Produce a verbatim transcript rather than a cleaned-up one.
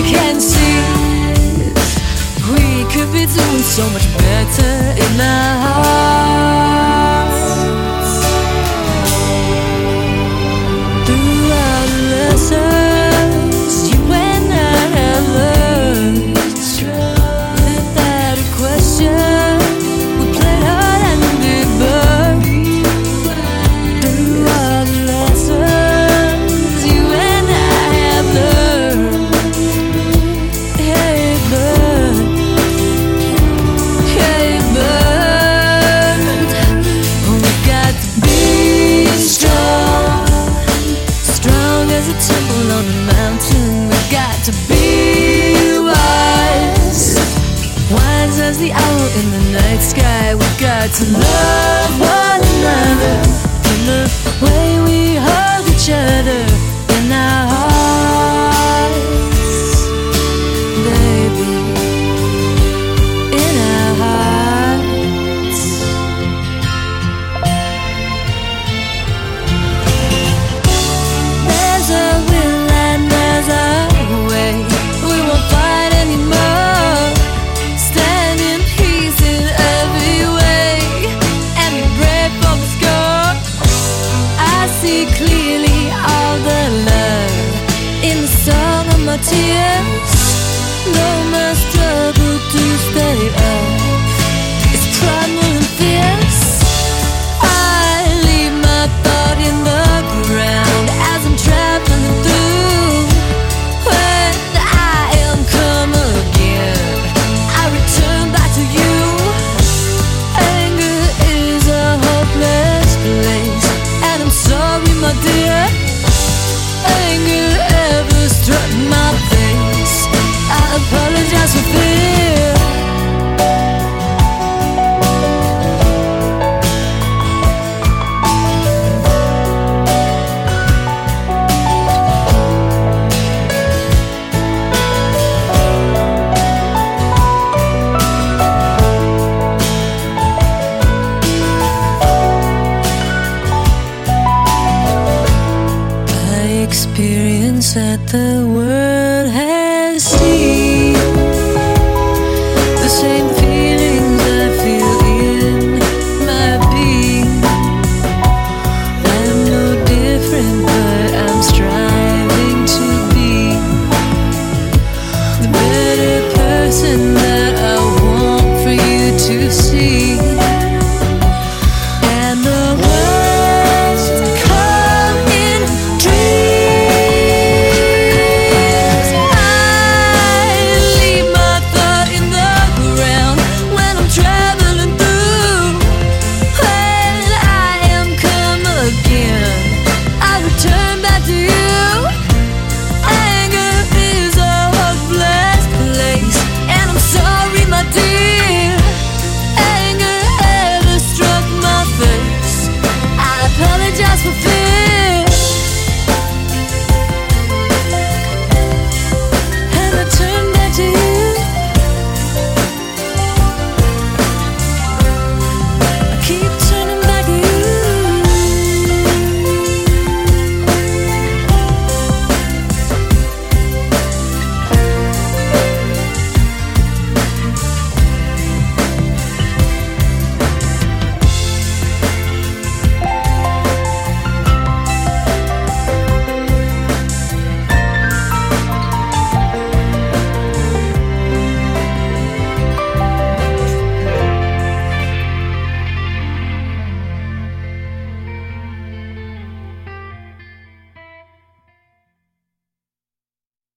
I can see we could be doing so much better in our hearts. Through our lessons, you and I have learned without a question. We play hard and we burn. Through our lessons, you and I have learned. Hey, burn. Hey, burn. We've got to be strong, strong as a temple on a mountain. We've got to be wise, wise as the owl in the night sky. We've got to love one another in the way we hug each other in our hearts, baby, in our hearts. There's a will and there's a way. We won't fight anymore. Stand in peace in every way, and we pray for the score. I see clearly all the love in the song of my tears. Though my struggle to stay up is primal and fierce, I leave my thought in the ground as I'm traveling through. When I am come again, I return back to you. Anger is a hopeless place, and I'm sorry, my dear. Anger ever struck my face. I apologize for fear. I experience at the world.